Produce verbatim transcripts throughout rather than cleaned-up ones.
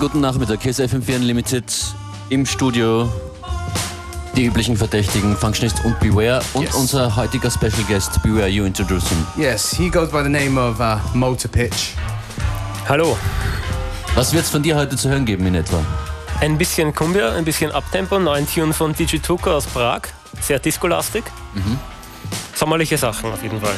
Guten Nachmittag, K S F M vier Limited im Studio. Die üblichen Verdächtigen, Functionist und Beware. Und yes, unser heutiger Special Guest, Beware, you introduce him. Yes, he goes by the name of uh, Motorpitch. Hallo. Was wird es von dir heute zu hören geben in etwa? Ein bisschen Cumbia, ein bisschen Uptempo, neuen Tune von Digi Tuko aus Prag. Sehr discolastig. Mhm. Sommerliche Sachen auf jeden Fall.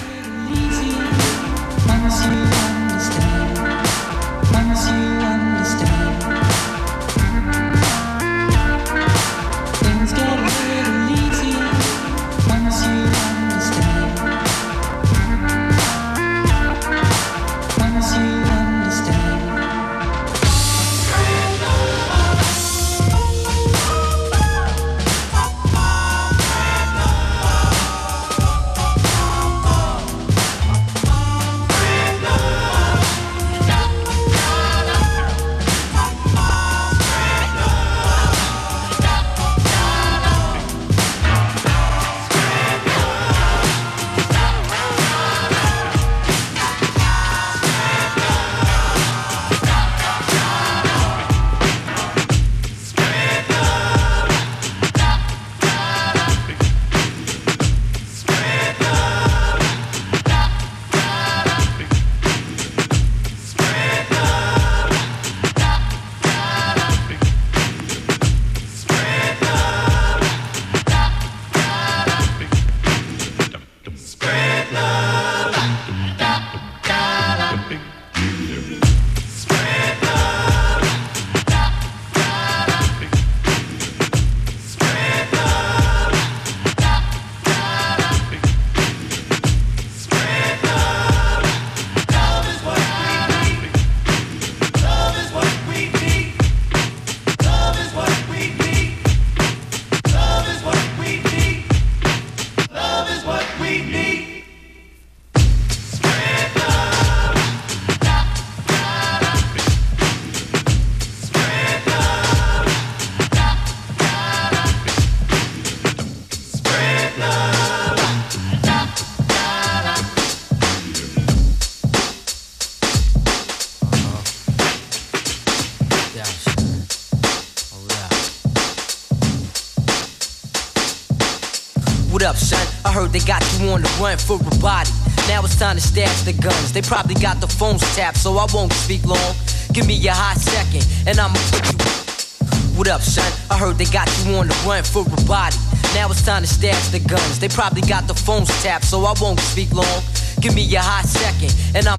On the run for a body. Now it's time to stash the guns. They probably got the phones tapped, so I won't speak long. Give me a hot second, and I'ma put you. What up, son? I heard they got you on the run for a body. Now it's time to stash the guns. They probably got the phones tapped, so I won't speak long. Give me a hot second, and I'm.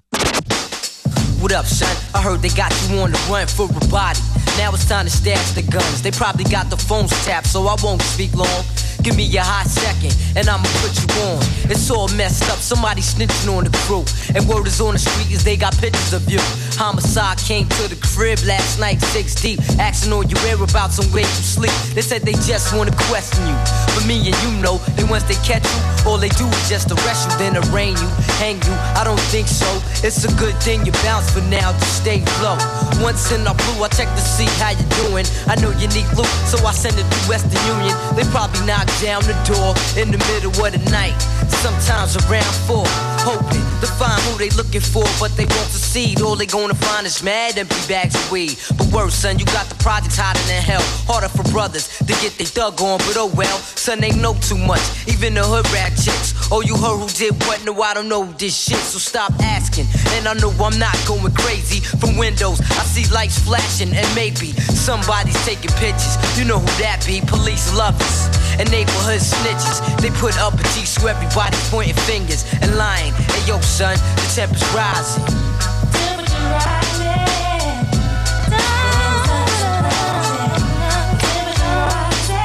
What up, son? I heard they got you on the run for a body. Now it's time to stash the guns. They probably got the phones tapped, so I won't speak long. Give me a hot second, and I'ma put you on. It's all messed up, somebody snitching on the crew. And word is on the street is they got pictures of you. Homicide came to the crib last night, six deep. Asking on your whereabouts and where you sleep. They said they just wanna question you. But me and you know, that once they catch you, all they do is just arrest you, then arraign you, hang you. I don't think so. It's a good thing you bounce for now, just stay low. Once in our blue, I check to see how you doing. I know you need loot, so I send it to Western Union. They probably not down the door in the middle of the night, sometimes around four, hoping to find who they looking for, but they won't succeed. All they gonna find is mad empty bags of weed. But worse, son, you got the projects hotter than hell. Harder for brothers to get they thug on, but oh well. Son, they know too much, even the hood rat chicks. Oh, you heard who did what? No, I don't know this shit, so stop asking. And I know I'm not going crazy. From windows, I see lights flashing, and maybe somebody's taking pictures. You know who that be? Police lovers and neighborhood snitches. They put up a G, so everybody pointing fingers and lying. Hey, yo, son, the temper's rising. Temperature rising. Temperature rising. Temperature rising.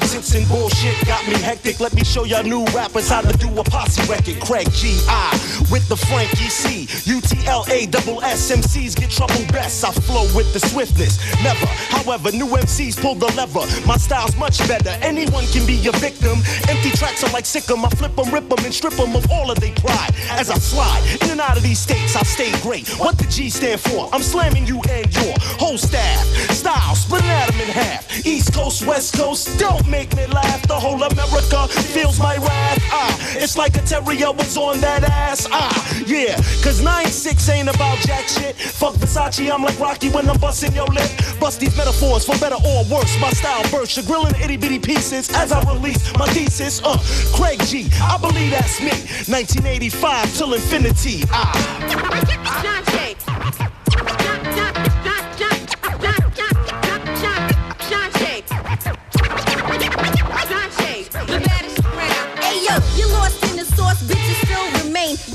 politics and bullshit got me hectic. Let me show y'all new rappers how to do a posse record. Craig G, I, with the Frankie C, U T L A, double S, M Cs get trouble best. I flow with the swiftness, never. However, new M Cs pull the lever. My style's much better. Anyone can be a victim. Empty tracks are like sick'em. I flip 'em, rip 'em, and strip 'em of all of they pride. As I slide in and out of these states, I stay great. What the G stand for? I'm slamming you and your whole staff. Style, split an atom in half. East Coast, West Coast, don't make me laugh. The whole America feels my wrath. Ah, it's like a terrier was on that ass. Ah, yeah, cause nine six ain't about jack shit. Fuck Versace, I'm like Rocky when I'm busting your lip. Bust these metaphors for better or worse. My style bursts, you're grilling itty bitty pieces as I release my thesis. Uh, Craig G, I believe that's me. nineteen eighty-five till infinity. Ah.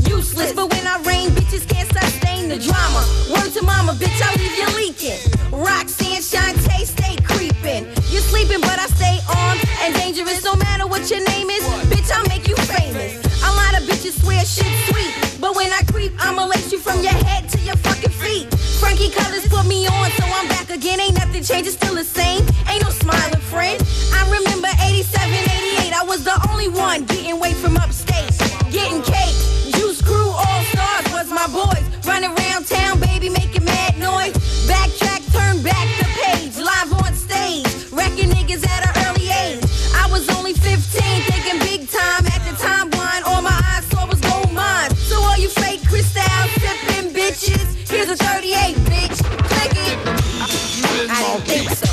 Useless, but when I rain, bitches can't sustain the drama. Word to mama, bitch, I'll leave you leaking. Roxanne, Shantae, stay creeping. You're sleeping, but I stay armed and dangerous. No matter what your name is, bitch, I'll make you famous. A lot of bitches swear shit sweet, but when I creep, I'ma lace you from your head to your fucking feet. Frankie Colors put me on, so I'm back again. Ain't nothing changed, it's still the same. Ain't no smiling friend. I remember eighty-seven, eighty-eight, I was the only one getting weight from upstate, getting cake. Juice Crew All Stars was my boys. Running around town, baby, making mad noise. Backtrack, turn back the page. Live on stage, wrecking niggas at an early age. I was only fifteen, thinking big time. At the time, wine, all my eyes saw was gold mine. So all you fake crystal sipping bitches, here's a thirty-eight, bitch. Click it. I didn't think so.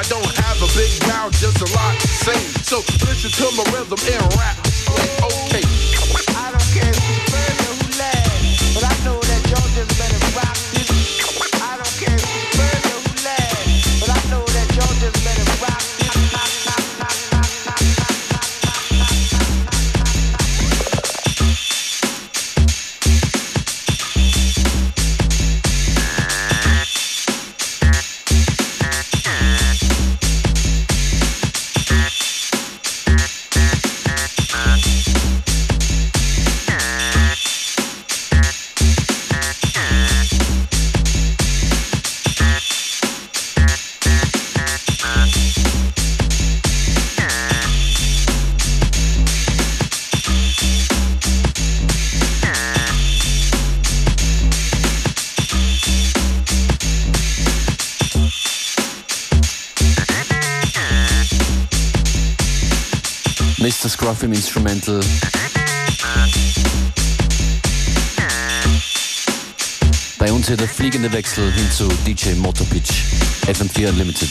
I don't have a big mouth, just a lot to say. So listen to my rhythm and rap. Okay. I don't care who's first or who last, but I know that y'all just better rock this. I don't care who's first or who last, but I know that y'all just better rock Scruff im Instrumental. Bei uns hier der fliegende Wechsel hin zu D J Motorpitch, F M four Limited.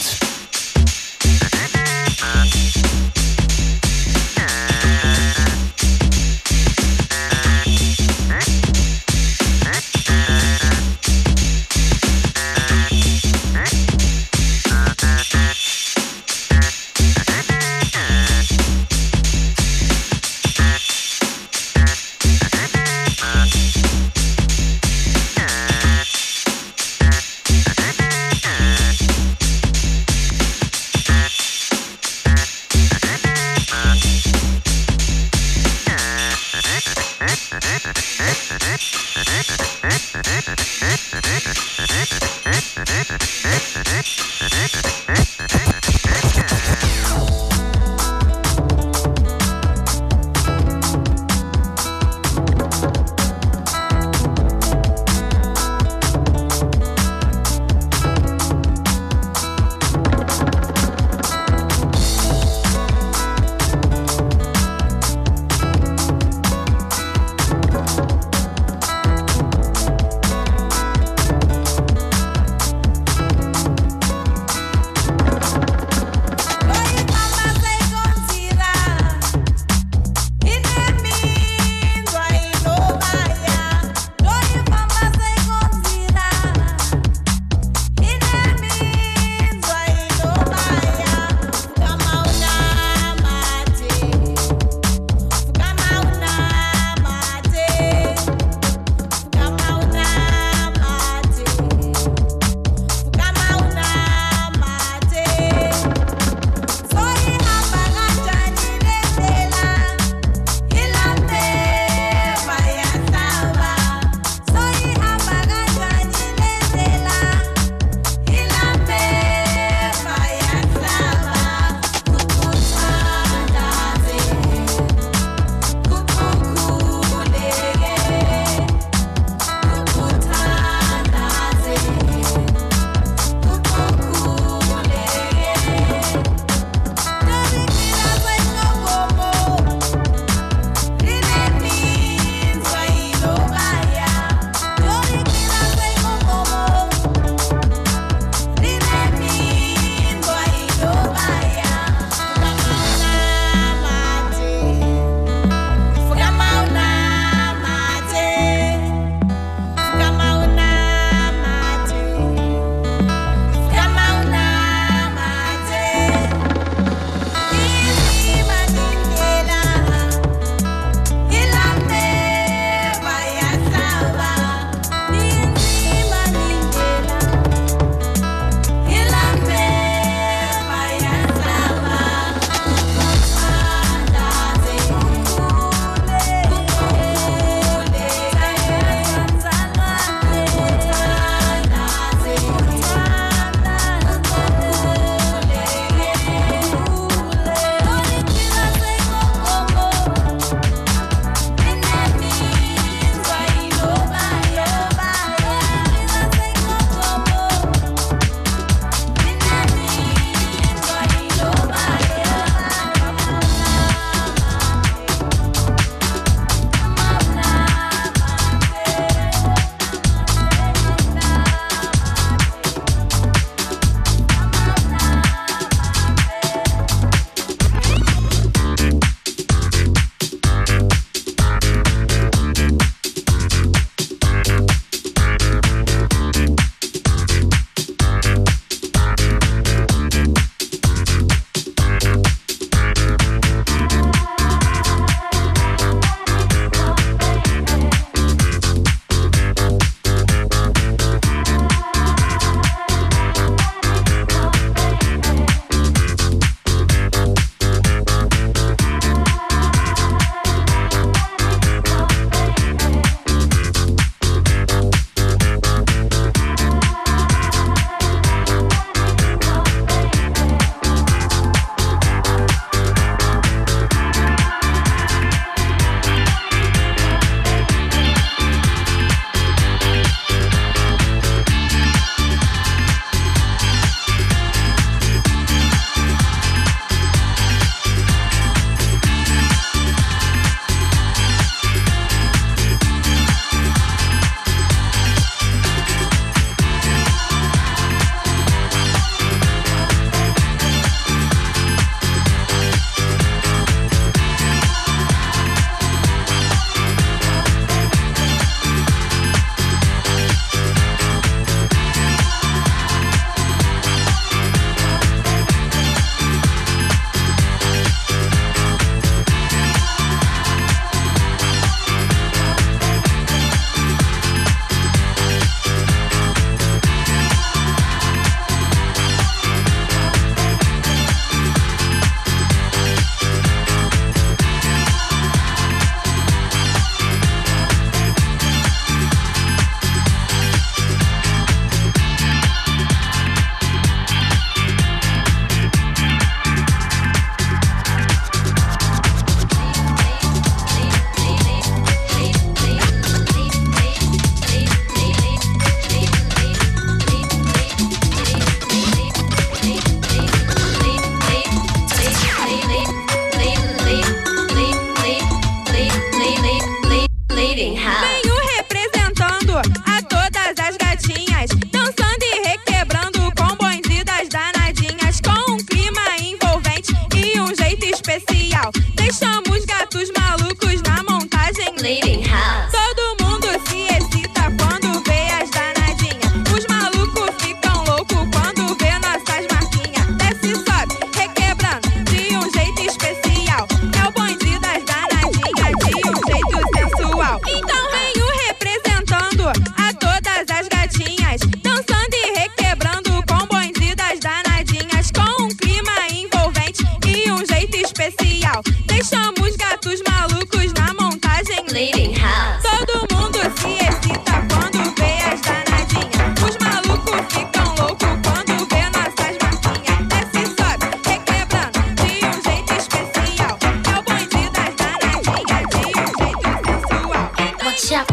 Bleeding House. Todo mundo se excita quando vê as danadinhas. Os malucos ficam loucos quando vê nossas marquinhas. Desce, sobe, requebrando de um jeito especial. É o bonde das danadinhas de um jeito sensual. Então venho representando a todas as gatinhas. Dançando e requebrando com bonde das danadinhas. Com um clima envolvente e um jeito especial. Deixamos gatos malucos na montagem Bleeding House. Todo mundo se excita quando vê as danadinhas. Os malucos ficam loucos quando vê nossas marquinhas. Desce, sobe, requebrando de um jeito especial. É o bonde das danadinhas de um jeito sensual.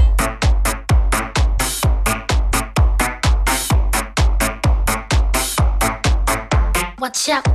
Watch out. Watch out.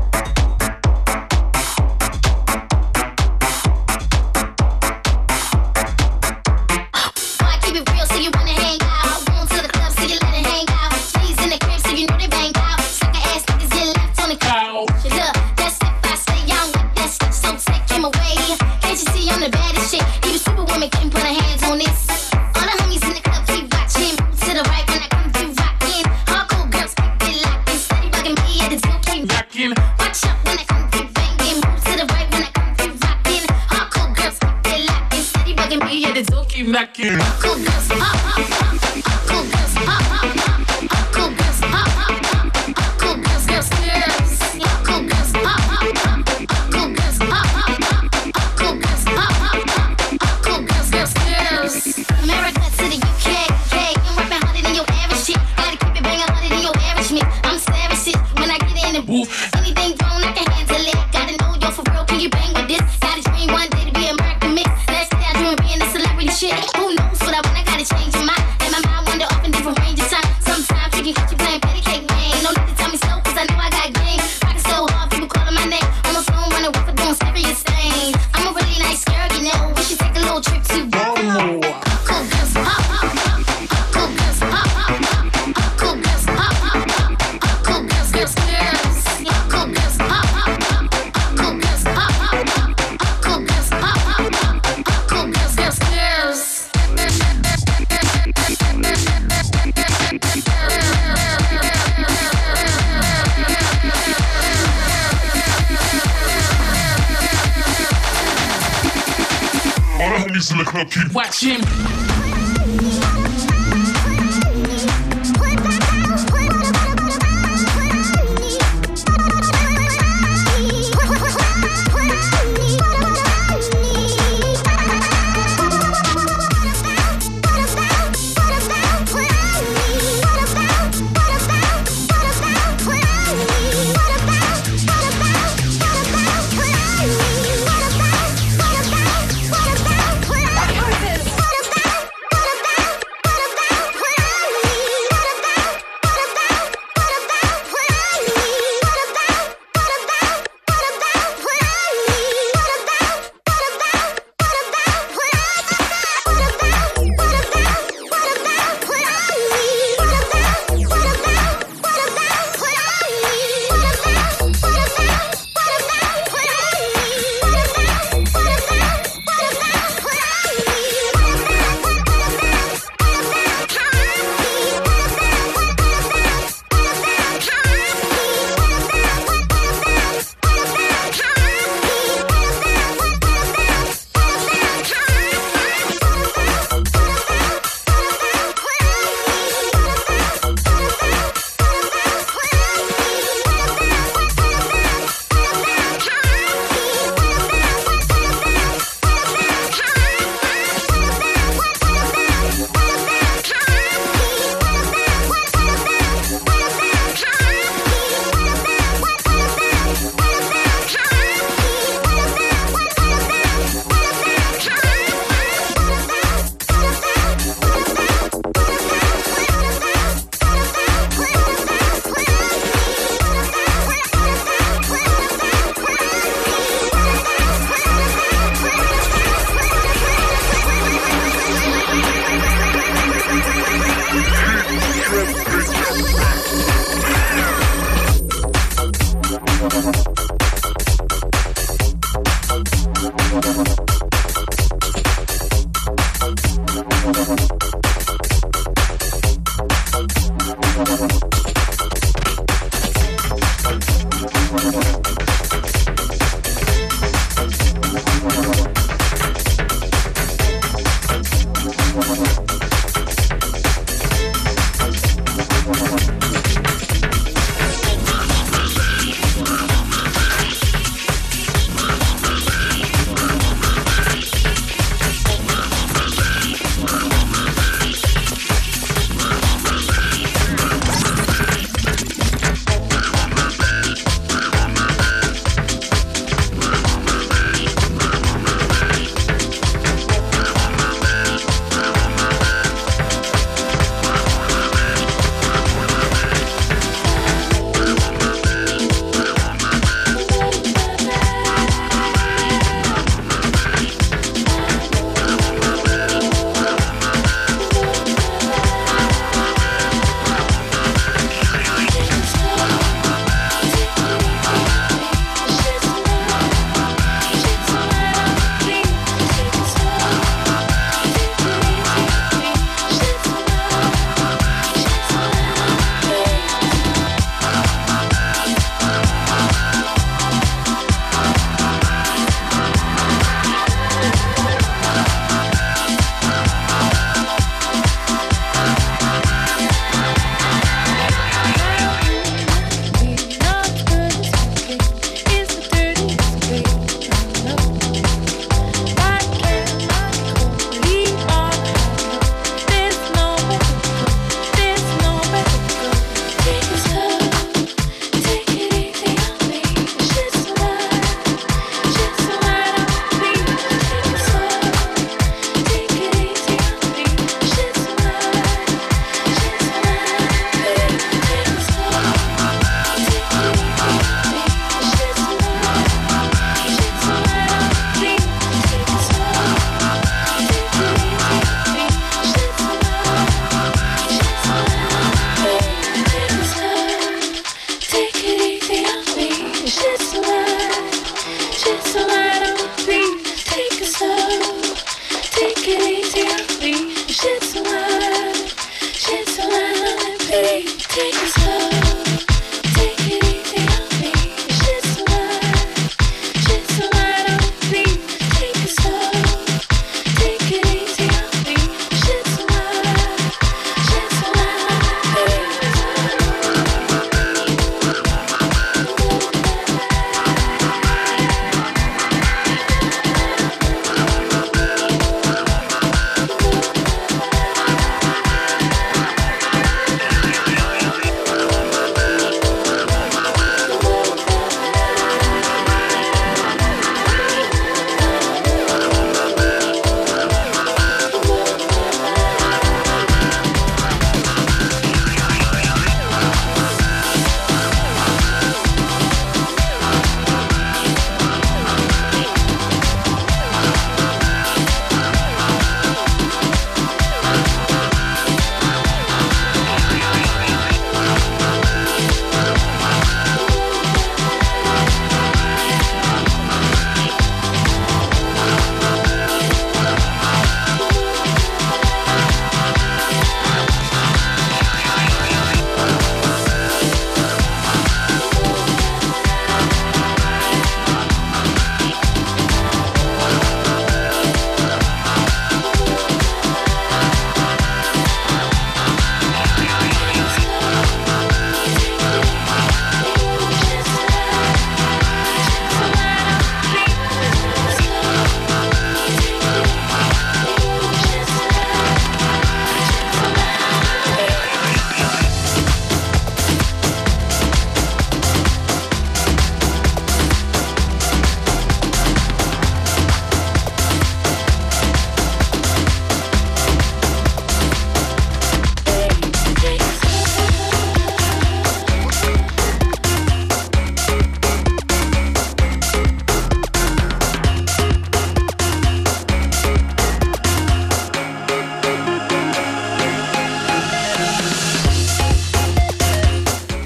Watch him.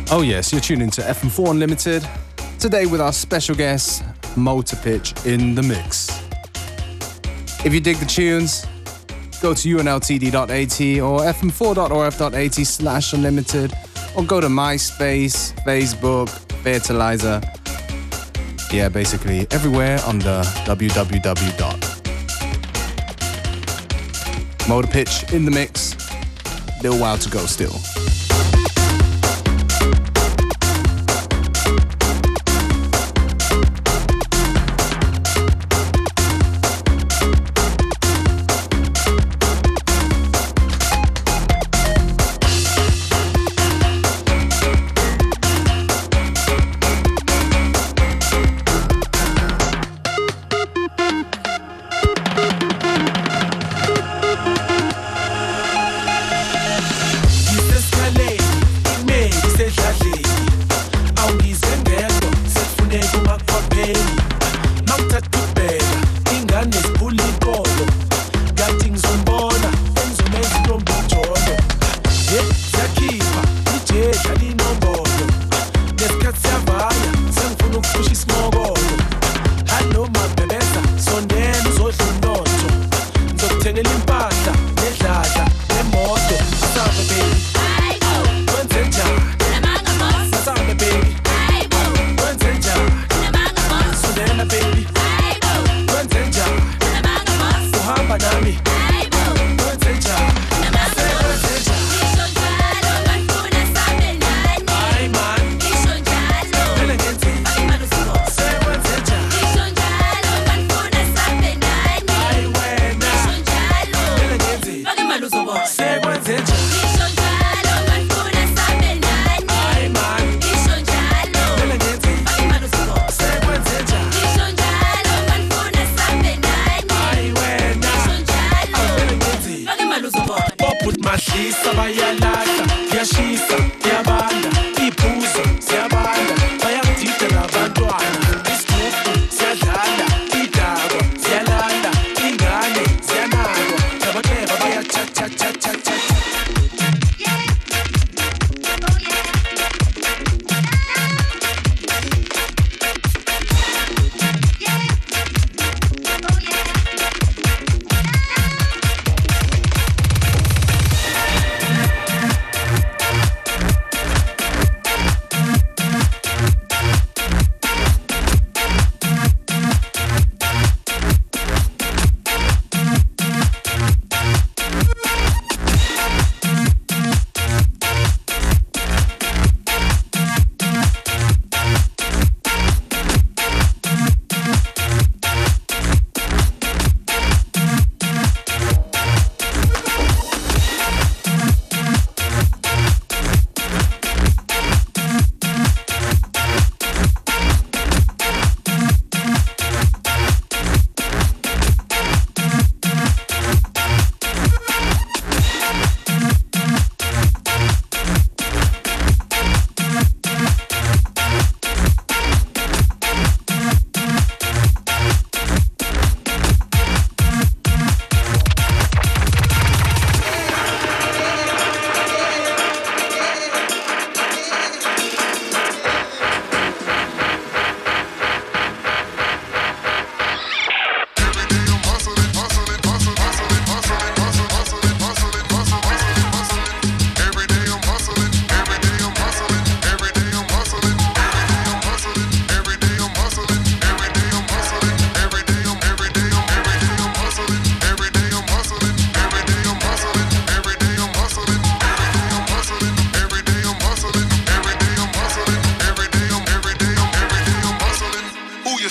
Oh yes, you're tuning to F M four Unlimited, today with our special guest, Motorpitch in the mix. If you dig the tunes, go to U N L T D dot A T or F M four dot O R F dot A T slash unlimited, or go to MySpace, Facebook, Fertilizer. Yeah, basically everywhere under w w w dot Motorpitch in the mix. Little while to go still.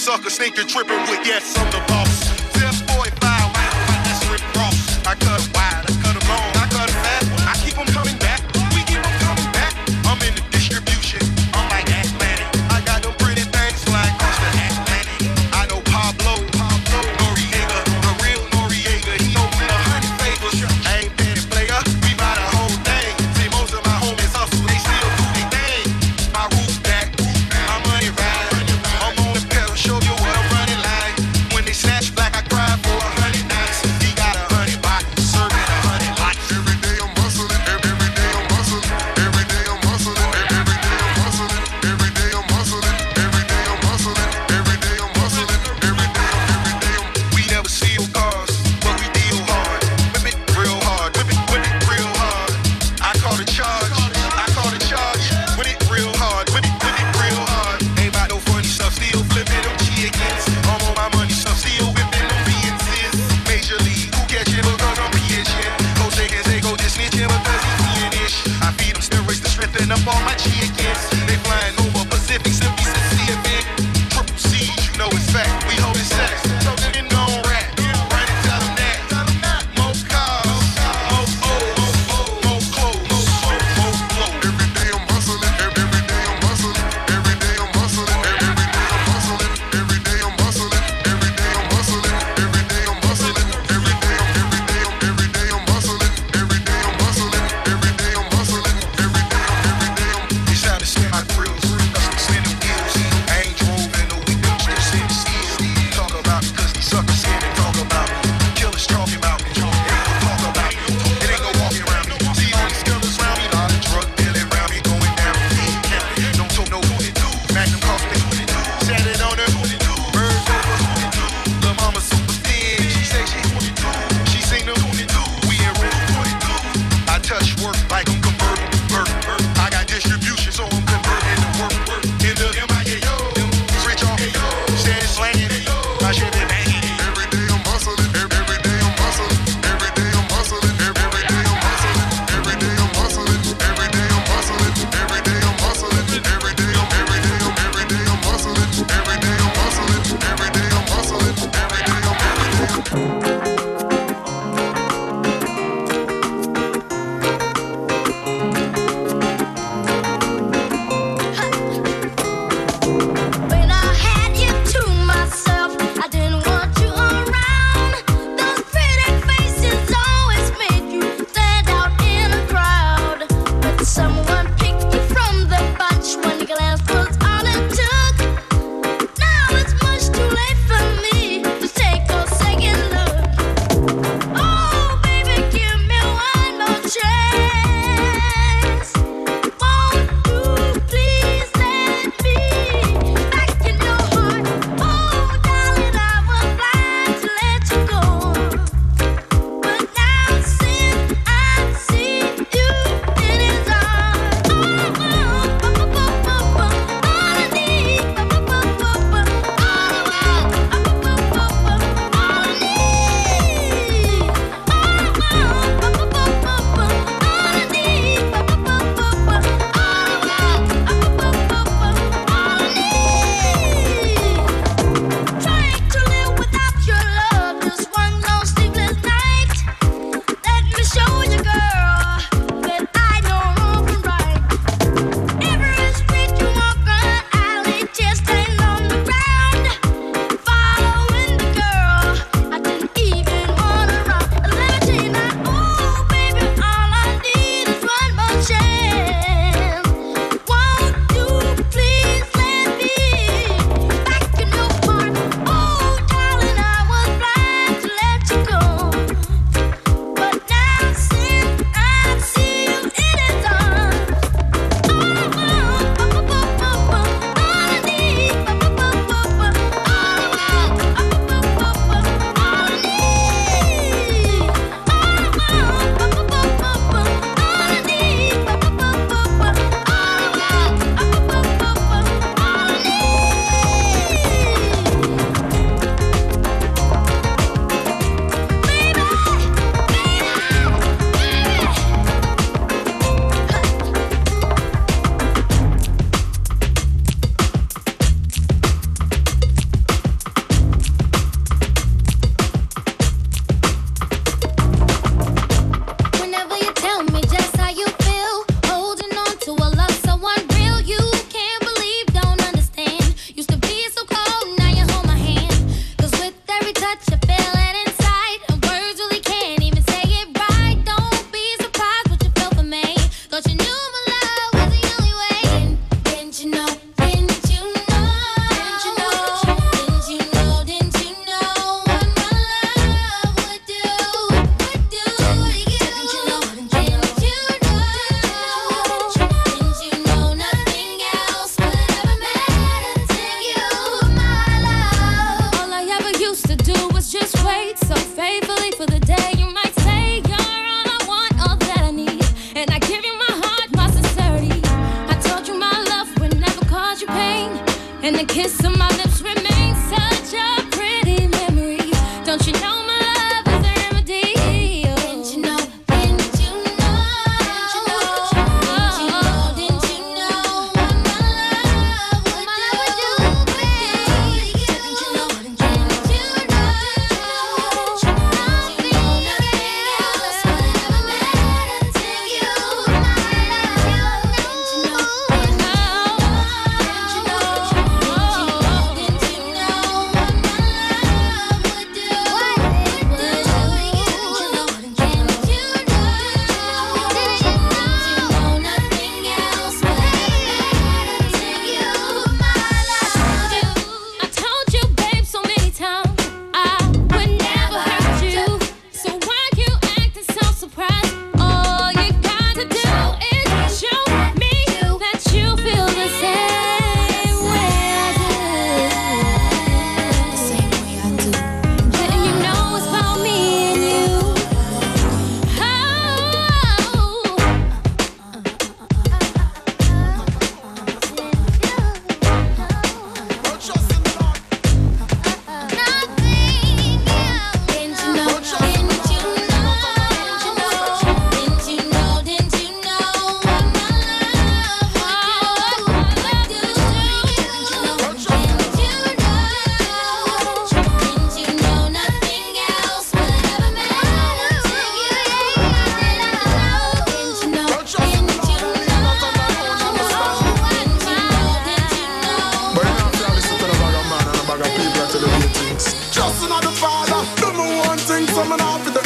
suckers think you're tripping with, yes, I'm the boss. This boy foul, I don't like that strip cross. I cut wide, I cut them long, I cut them fast. I keep them coming back, we keep them coming back. I'm in the distribution, I'm like Atlantic. I got them pretty things flying across the Atlantic. I know Pablo, Pablo Noriega, the real Noriega. He owed me a hundred favors, I ain't been a player. We buy the whole thing, see most of my homies hustle, they still do their thing. My roof back, my money ride, I'm on the pedal, show you what I'm running like. When they snatch black.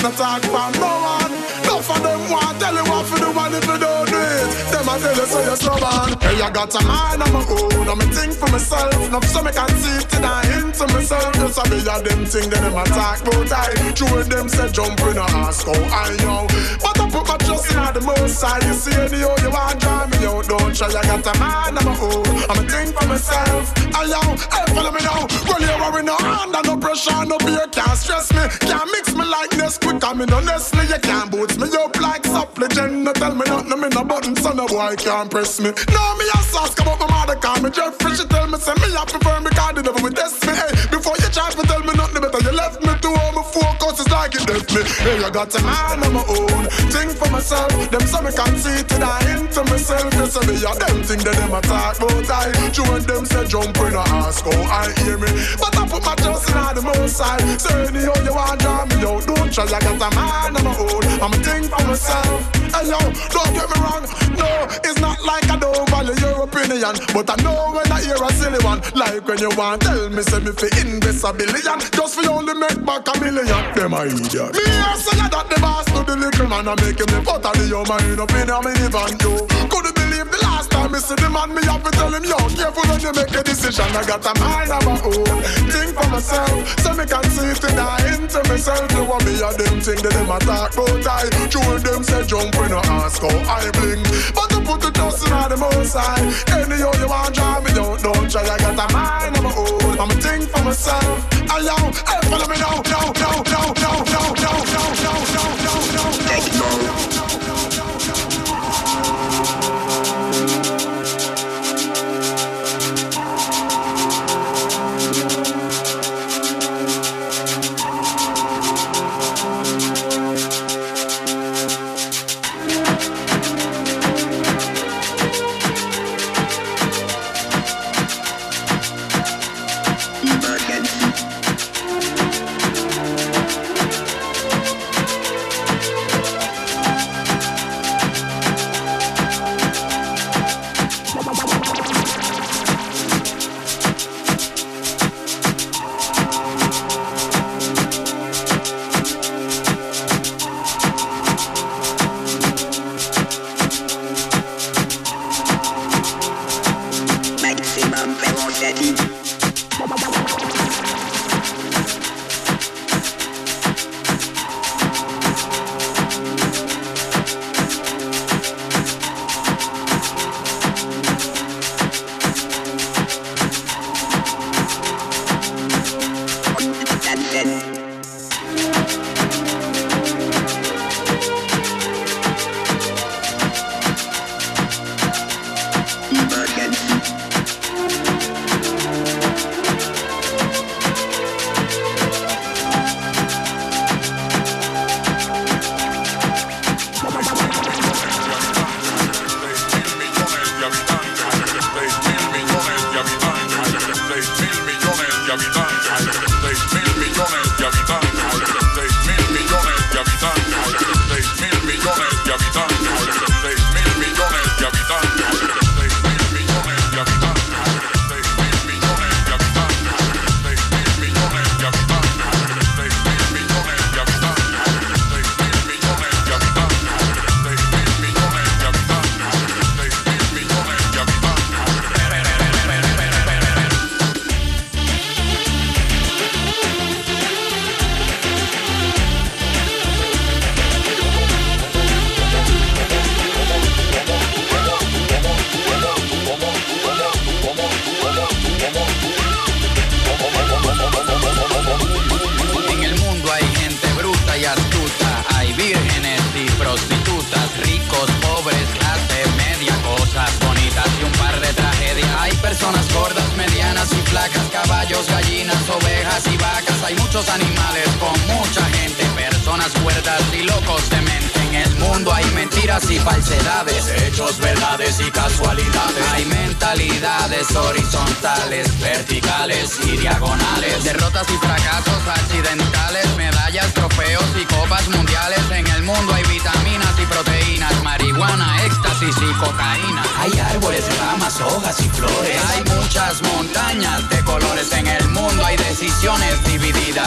no talk for no one. Enough of them want tell you what for the one if you don't do it. Them a tell you so you're stubborn. Hey, I got a mind on my own, I'm a thing for myself. Enough so me can see it and I into myself. Just a bit of them thing, then them a talk about I. True them say jump in a ask how I know. But I put my trust in the most side. You see any how you want drive me out. Don't try, I got a mind on my own, I'm a thing for myself. I yo, hey, follow me now. Well, you are in no under no pressure, no beer can't stress me. Can't mix me like this quick, I mean honestly. You can't boot me up like supplicant. No tell me nothing, me no button, so no boy can't press me. Now me a sass, come up my mother, call me Jeffrey. She tell me, say me I prefer me, cause the devil will test me. Hey, before you charge me, tell me nothing better. You left me to all my focus, it's like it left me. Hey, I got a mind on my own, think for myself. Them so me can see till I into myself. They say me a them thing that them a talk about I. You and them say jump in a ask how I hear me. But I put my trust in the most side. So anyhow you want drive me out, don't try, I got a mind on my own, I'm a thing for myself. Hey yo, don't get me wrong, no, it's not like I don't value your opinion. But I know when I hear a silly one, like when you want tell me, say me fi invest a billion, just for only make back a million. Them a idiot. Me a say that the boss to the little man, I make him the butt of your mind up in a minivan yo. Couldn't believe the last time me see the man, me have to tell him yo, careful when you make a decision. I got a mind on my own, think for myself. So me can see it in the into myself. You want me a them thing that them a talk about I. True them say jump when I ask how I blink. But you put the trust in the most high. Anyhow you want drive me down, don't try, I got a mind on my own, I'm a thing for myself. I yo, hey follow me now, now, now, now, now, now, now, now, now, now, now, now, now, now, now, now.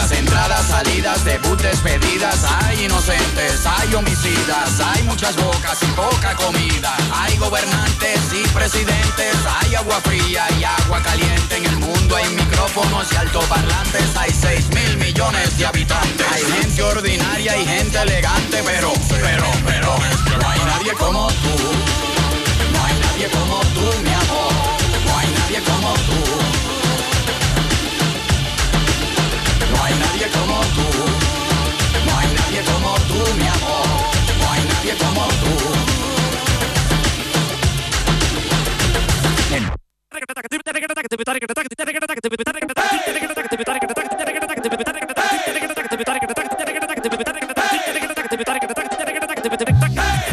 Entradas salidas, debut, despedidas. Hay inocentes, hay homicidas, hay muchas bocas y poca comida. Hay gobernantes y presidentes, hay agua fría y agua caliente. En el mundo hay micrófonos y altoparlantes, hay seis mil millones de habitantes. Hay gente ordinaria y gente elegante, pero, pero, pero, pero no hay nadie como tú. No hay nadie como tú, mi amor. No hay nadie como tú. No hay nadie como tú, no hay nadie como tú, mi amor, no hay nadie como tú. Hey! Hey!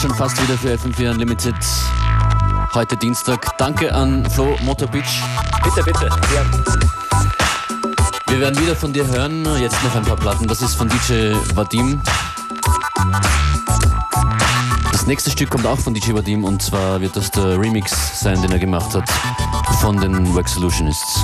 Schon fast wieder für F M vier Unlimited. Heute Dienstag. Danke an Flo Motorpitch. Bitte, bitte. Ja. Wir werden wieder von dir hören. Jetzt noch ein paar Platten. Das ist von D J Vadim. Das nächste Stück kommt auch von D J Vadim und zwar wird das der Remix sein, den er gemacht hat von den Wax Solutionists.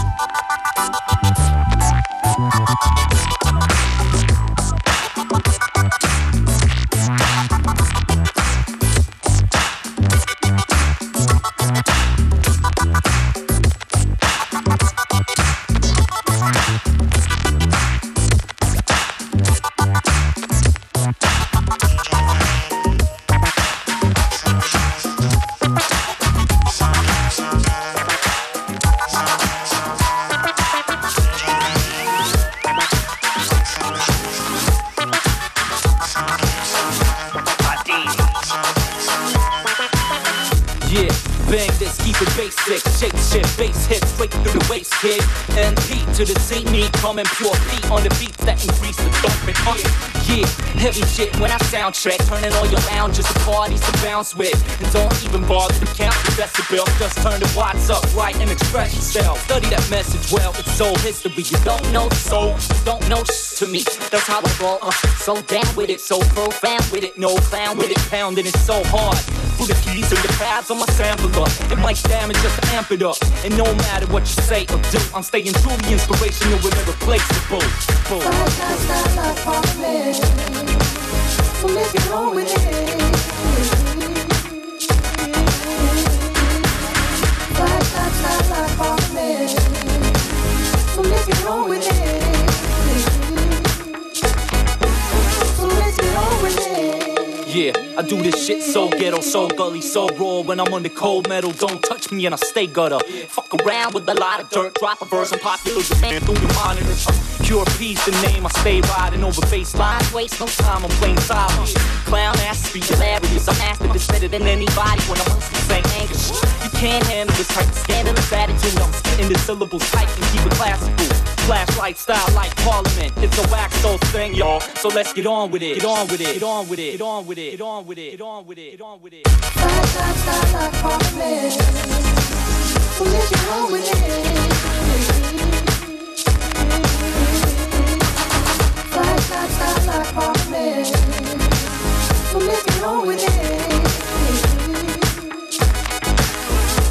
the basics, shape shift, bass hits, break through the waist, kid. And P to the Z, me, calm and pure P on the beats that increase the thumping. Uh, yeah, heavy shit when I soundtrack, turning all your lounges to parties to bounce with. And don't even bother to count the decibel, just turn the watts up right and express yourself. Study that message well, it's soul history. You don't know soul, you don't know to me. That's how I roll, uh, so down with it, so profound with it, no clown with it, pounding it so hard. Through the keys and the pads on my sampler, it might damage just to amp it up. And no matter what you say or do, I'm staying truly inspirational and irreplaceable. Boom. I got that life on me, so let's get on with it. I got that life on me, so let's get on with it. So let's get on with it. Yeah, I do this shit so ghetto, so gully, so raw. When I'm on the cold metal, don't touch me and I stay gutter. Fuck around with a lot of dirt, drop a verse, I'm popular, you man through the monitors. Pure P's the name, I stay riding over baseline. Waste no time, I'm playing silence. Clown ass, be hilarious. I mastered this better than anybody when I'm saying anger. You can't handle this type of scandalous attitude. I'm spitting the syllables tight and keep it classical. Flashlight style like Parliament. It's a wax soul thing, y'all. So let's get on with it. Get on with it. Get on with it. Get on with it. Get on with it. Get on with it. Get on with it. Flash light style like Parliament. So let's get on with it. Flash light style like Parliament. So let's get on with it.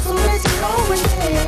So let's get on with it.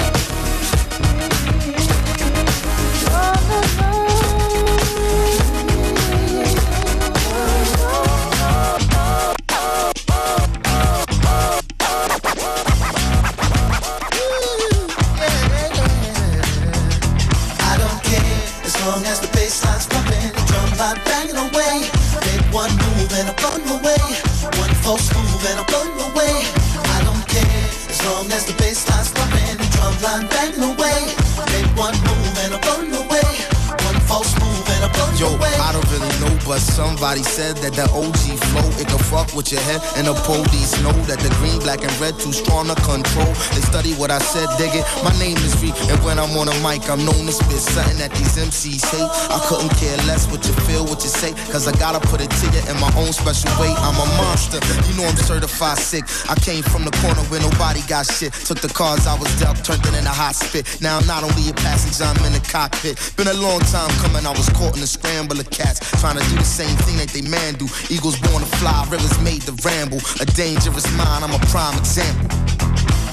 Somebody said that the O G flow, it can fuck with your head. And the police know that the green, black, and red too strong to control. They study what I said, dig it. My name is V, and when I'm on a mic, I'm known to spit something that these M Cs hate. I couldn't care less what you feel, what you say, cause I gotta put it to you in my own special way. I'm a monster, you know I'm certified sick. I came from the corner where nobody got shit. Took the cards I was dealt, turned it into hot spit. Now I'm not only a passenger, I'm in the cockpit. Been a long time coming, I was caught in a scramble of cats, trying to do the same thing that they man do. Eagles born to fly, rivers made to ramble. A dangerous mind, I'm a prime example.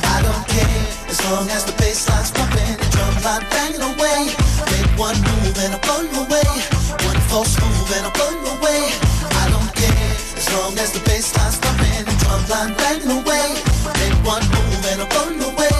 I don't care, as long as the bass line's pumping, the drum line banging away. Make one move and I'll blow you away. One false move and I'll blow you away. I don't care, as long as the bass line's pumping, the drum line banging away. Make one move and I'll blow you away.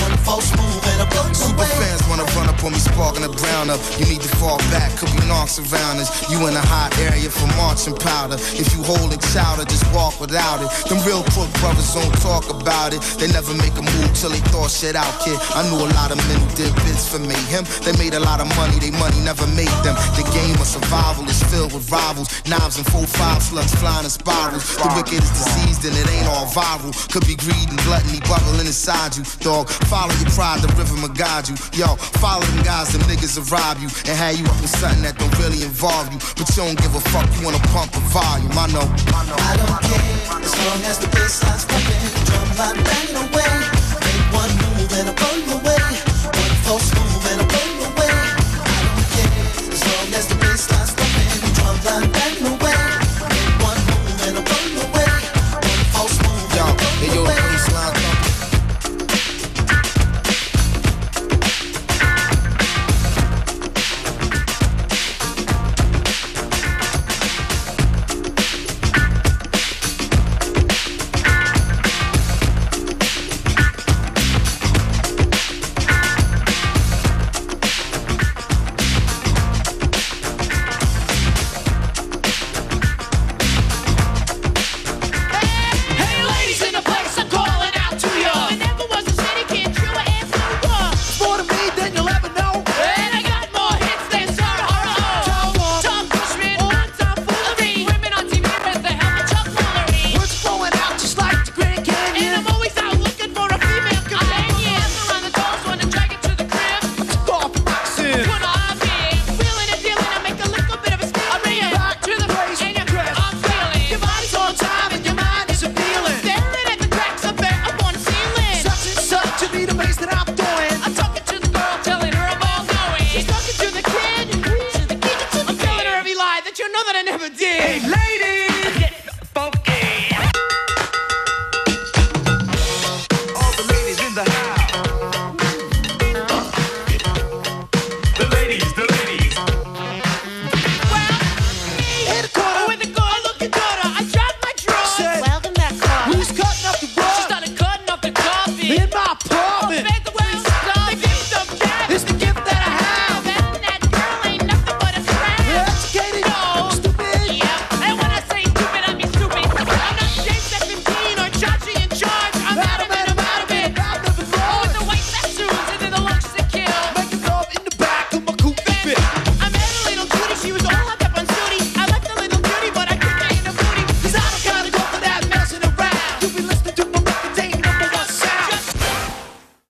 One false move and I'll blow you away. Super fans wanna run up on me, sparking the brown up. You need to fall back, could be knocks around us. You in a hot area for marching powder. If you holding chowder, just walk without it. Them real crook brothers don't talk about it. They never make a move till they thaw shit out, kid. I knew a lot of men who did bits for me. Him, they made a lot of money, they money never made them. The game of survival is filled with rivals. Knives and four five slugs flying in spirals. The wicked is diseased and it ain't all viral. Could be greed and gluttony bubbling inside you, dog. Follow your pride, the river will guide you. Yo, follow them guys, them niggas will rob you and have you up with something that don't really involve you. But you don't give a fuck, you wanna pump the volume, I know. I know. I don't care, as long as the bass line's